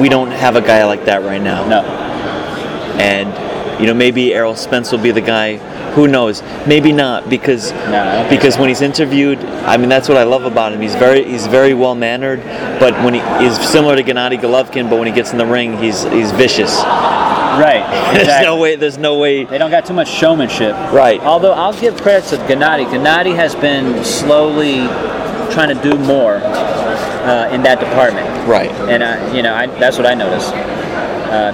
We don't have a guy like that right now. No. And maybe Errol Spence will be the guy. Who knows? Maybe not, because when he's interviewed, I mean, that's what I love about him. He's very well mannered, but when he's similar to Gennady Golovkin, but when he gets in the ring, he's vicious. Right. Exactly. There's no way. They don't got too much showmanship. Right. Although I'll give credit to Gennady. Gennady has been slowly trying to do more in that department. Right. And I that's what I noticed.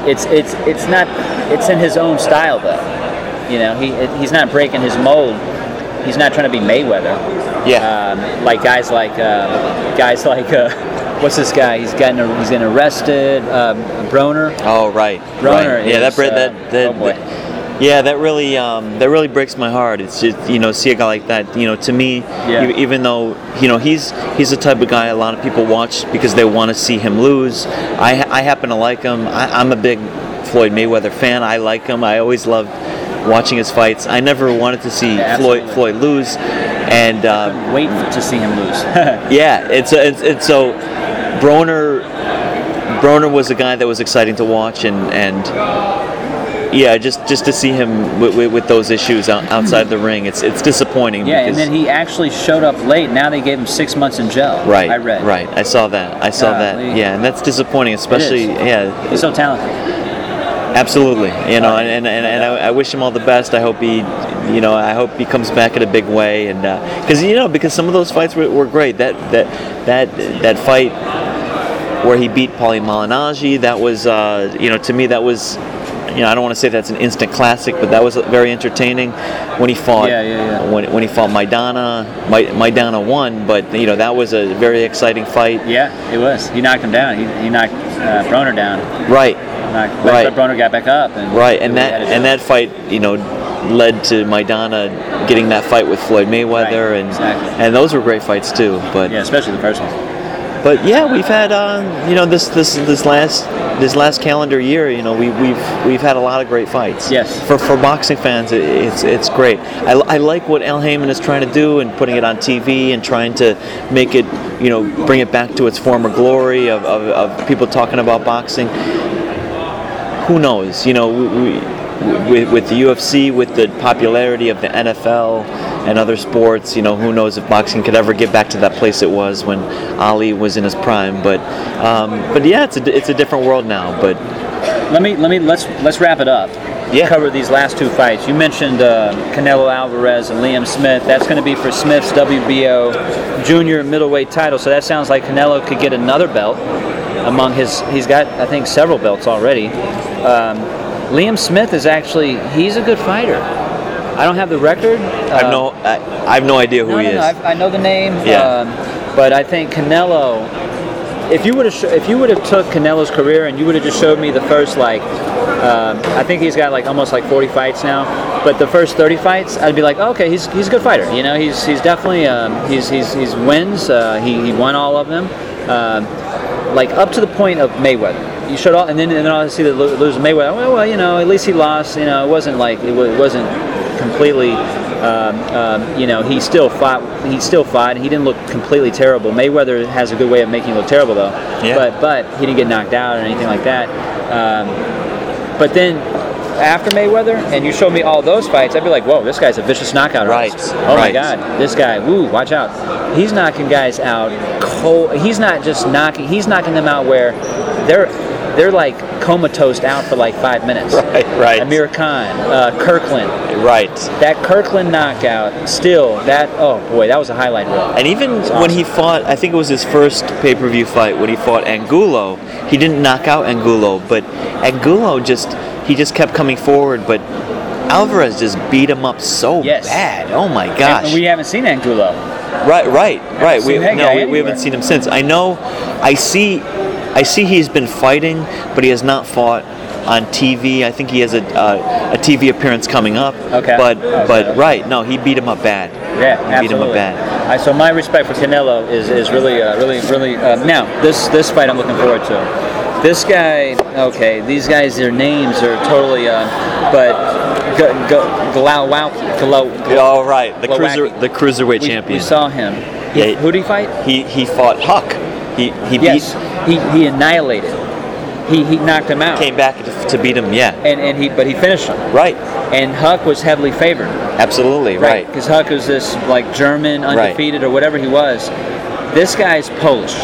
It's not. It's in his own style though. He's not breaking his mold. He's not trying to be Mayweather. Yeah. Like what's this guy? He's getting arrested. Broner. Oh right. Broner. Right. Yeah, that really breaks my heart. It's just see a guy like that. To me, even though he's the type of guy a lot of people watch because they want to see him lose. I happen to like him. I'm a big Floyd Mayweather fan. I like him. I always loved watching his fights. I never wanted to see Floyd lose, and wait to see him lose. Yeah, it's so Broner was a guy that was exciting to watch, and just to see him with those issues outside the ring, it's disappointing. Yeah, and then he actually showed up late. Now they gave him 6 months in jail. Right, I read. Right, I saw that. Yeah, and that's disappointing, especially. Yeah, he's so talented. Absolutely, and I wish him all the best. I hope he comes back in a big way, and because some of those fights were great. That fight where he beat Paulie Malignaggi, that was to me that was you know, I don't want to say that's an instant classic, but that was very entertaining when he fought. When he fought Maidana won, but you know that was a very exciting fight. Yeah, it was. He knocked him down. He knocked Broner down. Right. But Broner got back up. And right, and that fight, you know, led to Maidana getting that fight with Floyd Mayweather, right. And those were great fights too. But yeah, especially the first one. But yeah, we've had you know this last calendar year, you know, we've had a lot of great fights. Yes. For boxing fans, it's great. I like what Al Heyman is trying to do and putting it on TV and trying to make it, you know, bring it back to its former glory of people talking about boxing. Who knows? You know, with the UFC, with the popularity of the NFL and other sports, you know, who knows if boxing could ever get back to that place it was when Ali was in his prime. But yeah, it's a different world now. But let's wrap it up. Yeah. Cover these last two fights. You mentioned Canelo Alvarez and Liam Smith. That's going to be for Smith's WBO junior middleweight title. So that sounds like Canelo could get another belt among his. He's got, I think, several belts already. Liam Smith is he's a good fighter. I don't have the record. I have no idea who he is. I know the name. Yeah. But I think Canelo, if you would have took Canelo's career and you would have just showed me the first I think he's got almost 40 fights now, but the first 30 fights, I'd be like, oh, okay, he's a good fighter. You know, he's definitely he's wins. He won all of them, up to the point of Mayweather. You showed all, and then obviously the loser Mayweather. Well, you know, at least he lost. You know, it wasn't completely. You know, he still fought. He didn't look completely terrible. Mayweather has a good way of making you look terrible, though. Yeah. But he didn't get knocked out or anything like that. But then after Mayweather, and you showed me all those fights, I'd be like, whoa, this guy's a vicious knockout artist. Right. Oh my God, this guy. Woo, watch out. He's knocking guys out cold. He's not just knocking. He's knocking them out where they're like comatose out for 5 minutes. Right. Amir Khan, Kirkland. Right. That Kirkland knockout, that was a highlight reel. And even when he fought, I think it was his first pay-per-view fight, when he fought Angulo, he didn't knock out Angulo, but Angulo just kept coming forward, but Alvarez just beat him up so bad. Oh my gosh. And we haven't seen Angulo. Right. We haven't seen him since. I know, I see he's been fighting, but he has not fought on TV. I think he has a TV appearance coming up. Okay. But he beat him up bad. Yeah, absolutely. Beat him up bad. So my respect for Canelo is really. Now this fight I'm looking forward to. This guy. Okay. These guys, their names are totally. The cruiserweight champion. We saw him. Who did he fight? He fought Huck. He annihilated. He knocked him out. Came back to beat him, yeah. But he finished him. Right. And Huck was heavily favored. Absolutely, right. Because Huck was this German undefeated or whatever he was. This guy's Polish.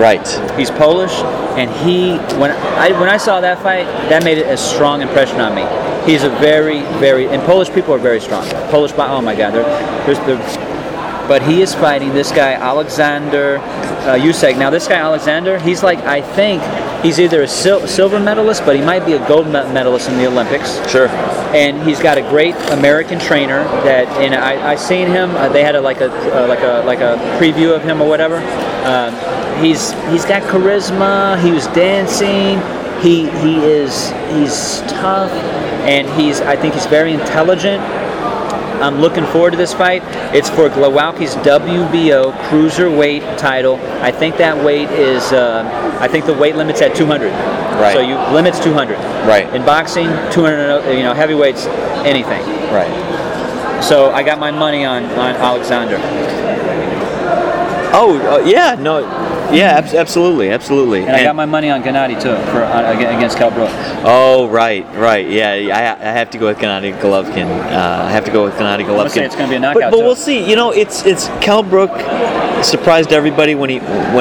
Right. He's Polish, and when I saw that fight, that made a strong impression on me. He's a very, very, and Polish people are very strong. Polish, oh my God, but he is fighting this guy Alexander Usyk. Now this guy Alexander, he's I think he's either a silver medalist, but he might be a gold medalist in the Olympics. Sure. And he's got a great American trainer I seen him. They had a preview of him or whatever. He's got charisma. He was dancing. He's tough, and I think he's very intelligent. I'm looking forward to this fight. It's for Glowacki's WBO cruiserweight title. I think that weight is, the weight limit's at 200. Right. So you limit's 200. Right. In boxing, 200. You know, heavyweights, anything. Right. So I got my money on Alexander. Absolutely. And I got my money on Gennady too against Kell Brook. Oh, right, yeah. I have to go with Gennady Golovkin. I'm gonna say it's gonna be a knockout. But we'll see. You know, it's Kell Brook surprised everybody when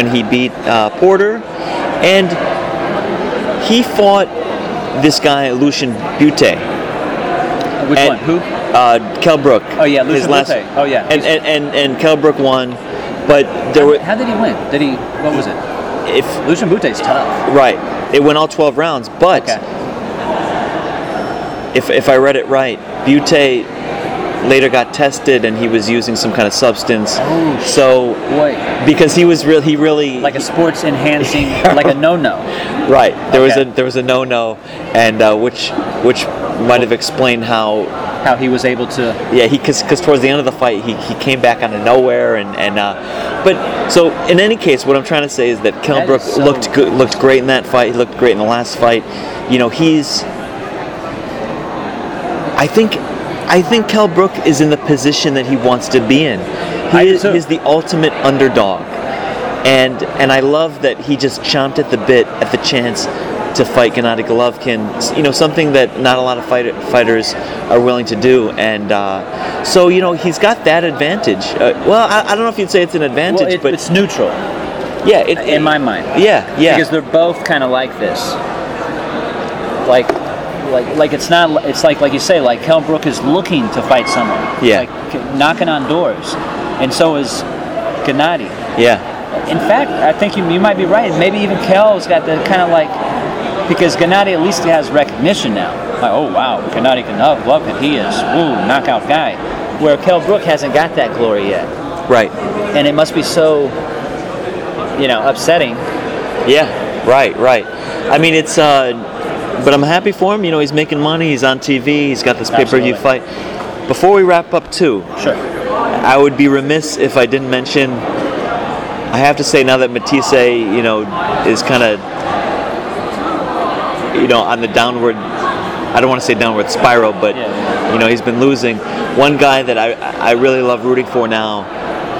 he beat Porter, and he fought this guy Lucian Bute. Which one? Who? Kell Brook. Oh yeah, Lucian Bute. Oh yeah. And Kell Brook won. But how did he win? What was it? If Lucian Bute's tough. Right. It went all 12 rounds, but if I read it right, Bute later got tested and he was using some kind of substance. Oh, so what? Because he was really like a sports enhancing, like a no-no. Right. There was a no-no, and which might have explained how he was able to. Yeah, because towards the end of the fight he came back out of nowhere and but so in any case, what I'm trying to say is that Kell Brook looked great in that fight. He looked great in the last fight. You know, I think Kell Brook is in the position that he wants to be in. He is the ultimate underdog. And I love that he just chomped at the bit at the chance to fight Gennady Golovkin. You know, something that not a lot of fighters are willing to do. And so, you know, he's got that advantage. Well, I don't know if you'd say it's an advantage, well, but it's neutral. Yeah. In my mind. Yeah. Because they're both kind of like this. Like it's not. It's like you say. Like Kell Brook is looking to fight someone. Yeah. Like knocking on doors, and so is Gennady. Yeah. In fact, I think you might be right. Maybe even Kell's got the kind of like, because Gennady at least has recognition now. Like, oh wow, Gennady Golovkin, he is knockout guy. Where Kell Brook hasn't got that glory yet. Right. And it must be so, you know, upsetting. Yeah. Right. I mean, it's But I'm happy for him. You know, he's making money. He's on TV. He's got this pay-per-view fight. Before we wrap up, too, sure, I would be remiss if I didn't mention. I have to say now that Matisse, you know, is kind of, you know, on the downward. I don't want to say downward spiral, but you know, he's been losing. One guy that I really love rooting for now,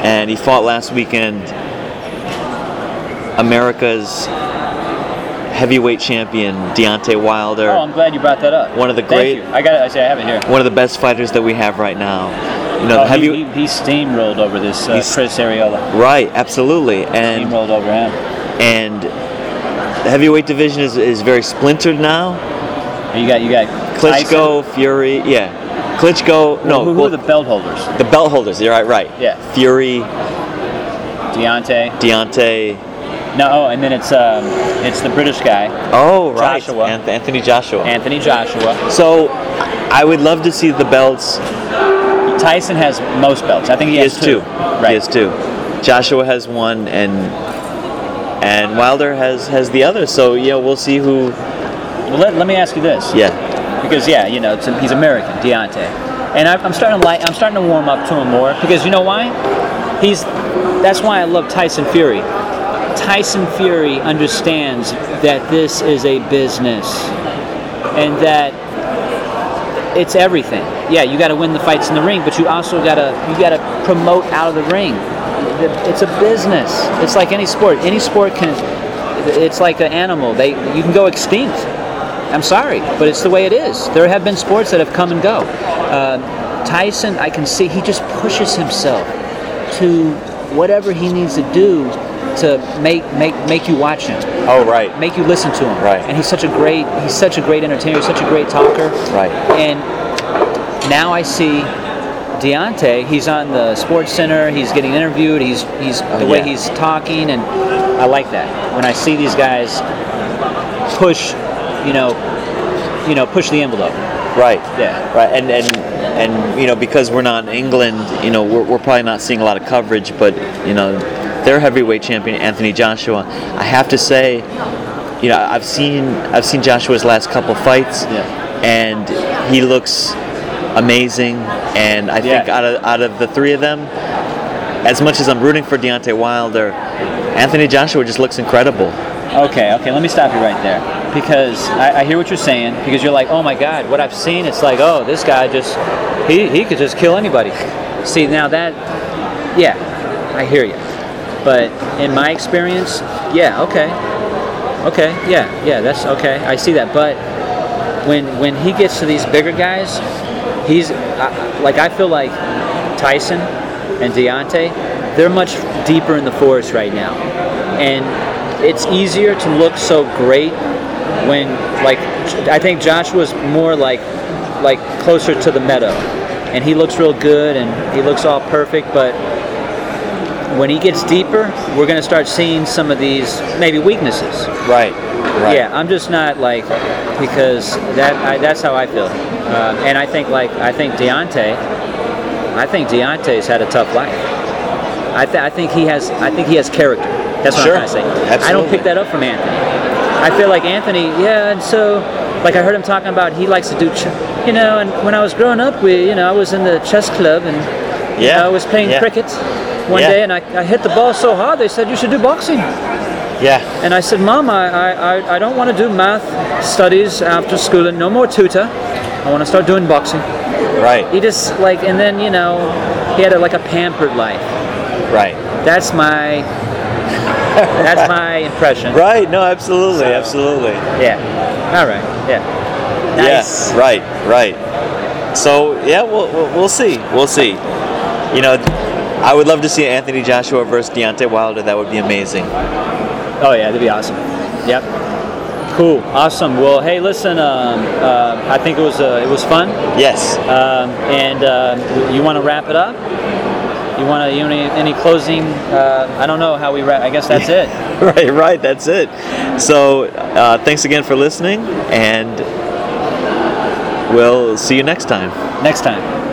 and he fought last weekend. America's heavyweight champion Deontay Wilder. Oh, I'm glad you brought that up. One of the great. Thank you. I have it here. One of the best fighters that we have right now. You know, he steamrolled over this Chris Areola. Right, absolutely. And steamrolled over him. And the heavyweight division is very splintered now. You got Klitschko, Tyson. Fury, yeah. Klitschko. No. Who are the belt holders? The belt holders. You're right. Yeah. Fury. Deontay. No, and then it's the British guy. Oh, right, Joshua. Anthony Joshua. So, I would love to see the belts. Tyson has most belts. I think he has two. Right. He has two. Joshua has one, and Wilder has the other. So, yeah, we'll see who. Well, let me ask you this. Yeah. Because you know, he's American, Deontay, and I'm starting to warm up to him more because you know why? That's why I love Tyson Fury. Tyson Fury understands that this is a business and that it's everything. Yeah, you got to win the fights in the ring, but you also got to promote out of the ring. It's a business. It's like any sport. Any sport can. It's like an animal. You can go extinct. I'm sorry, but it's the way it is. There have been sports that have come and go. Tyson, I can see he just pushes himself to whatever he needs to do to make you watch him. Oh, right. Make you listen to him. Right. And he's such a great entertainer, such a great talker. Right. And now I see Deontay, he's on the Sports Center, he's getting interviewed, he's the way he's talking, and I like that. When I see these guys push, push the envelope. Right. Yeah. Right. And you know, because we're not in England, you know, we're probably not seeing a lot of coverage, but you know, their heavyweight champion Anthony Joshua. I have to say, you know, I've seen Joshua's last couple fights, and he looks amazing. And I think out of the three of them, as much as I'm rooting for Deontay Wilder, Anthony Joshua just looks incredible. Okay, let me stop you right there because I hear what you're saying. Because you're like, oh my God, what I've seen, it's like, oh, this guy just he could just kill anybody. See now that, I hear you. But in my experience, that's okay. I see that. But when he gets to these bigger guys, I feel like Tyson and Deontay, they're much deeper in the forest right now, and it's easier to look so great when I think Joshua's more like closer to the meadow, and he looks real good and he looks all perfect, but. when he gets deeper, we're going to start seeing some of these maybe weaknesses. Right. Right. Yeah, I'm just not like, because that's how I feel, and I think Deontay's had a tough life. I think he has character. That's what I'm trying to say. Absolutely. I don't pick that up from Anthony. I feel like Anthony, and so like I heard him talking about he likes to do, and when I was growing up, I was in the chess club and I was playing cricket one day, and I hit the ball so hard they said you should do boxing. Yeah. And I said, Mom, I don't want to do math studies after school and no more tutor. I want to start doing boxing. Right. He just and then, he had a pampered life. Right. That's my impression. Right. No, absolutely. So, absolutely. Yeah. All right. Yeah. Nice. Yeah. Right. Right. So, yeah, we'll see. We'll see. I would love to see Anthony Joshua versus Deontay Wilder. That would be amazing. Oh yeah, that'd be awesome. Yep. Cool. Awesome. Well, hey, listen. I think it was fun. Yes. And you want to wrap it up? You want any closing? I don't know how we wrap. I guess that's it. Right. That's it. So, thanks again for listening, and we'll see you next time.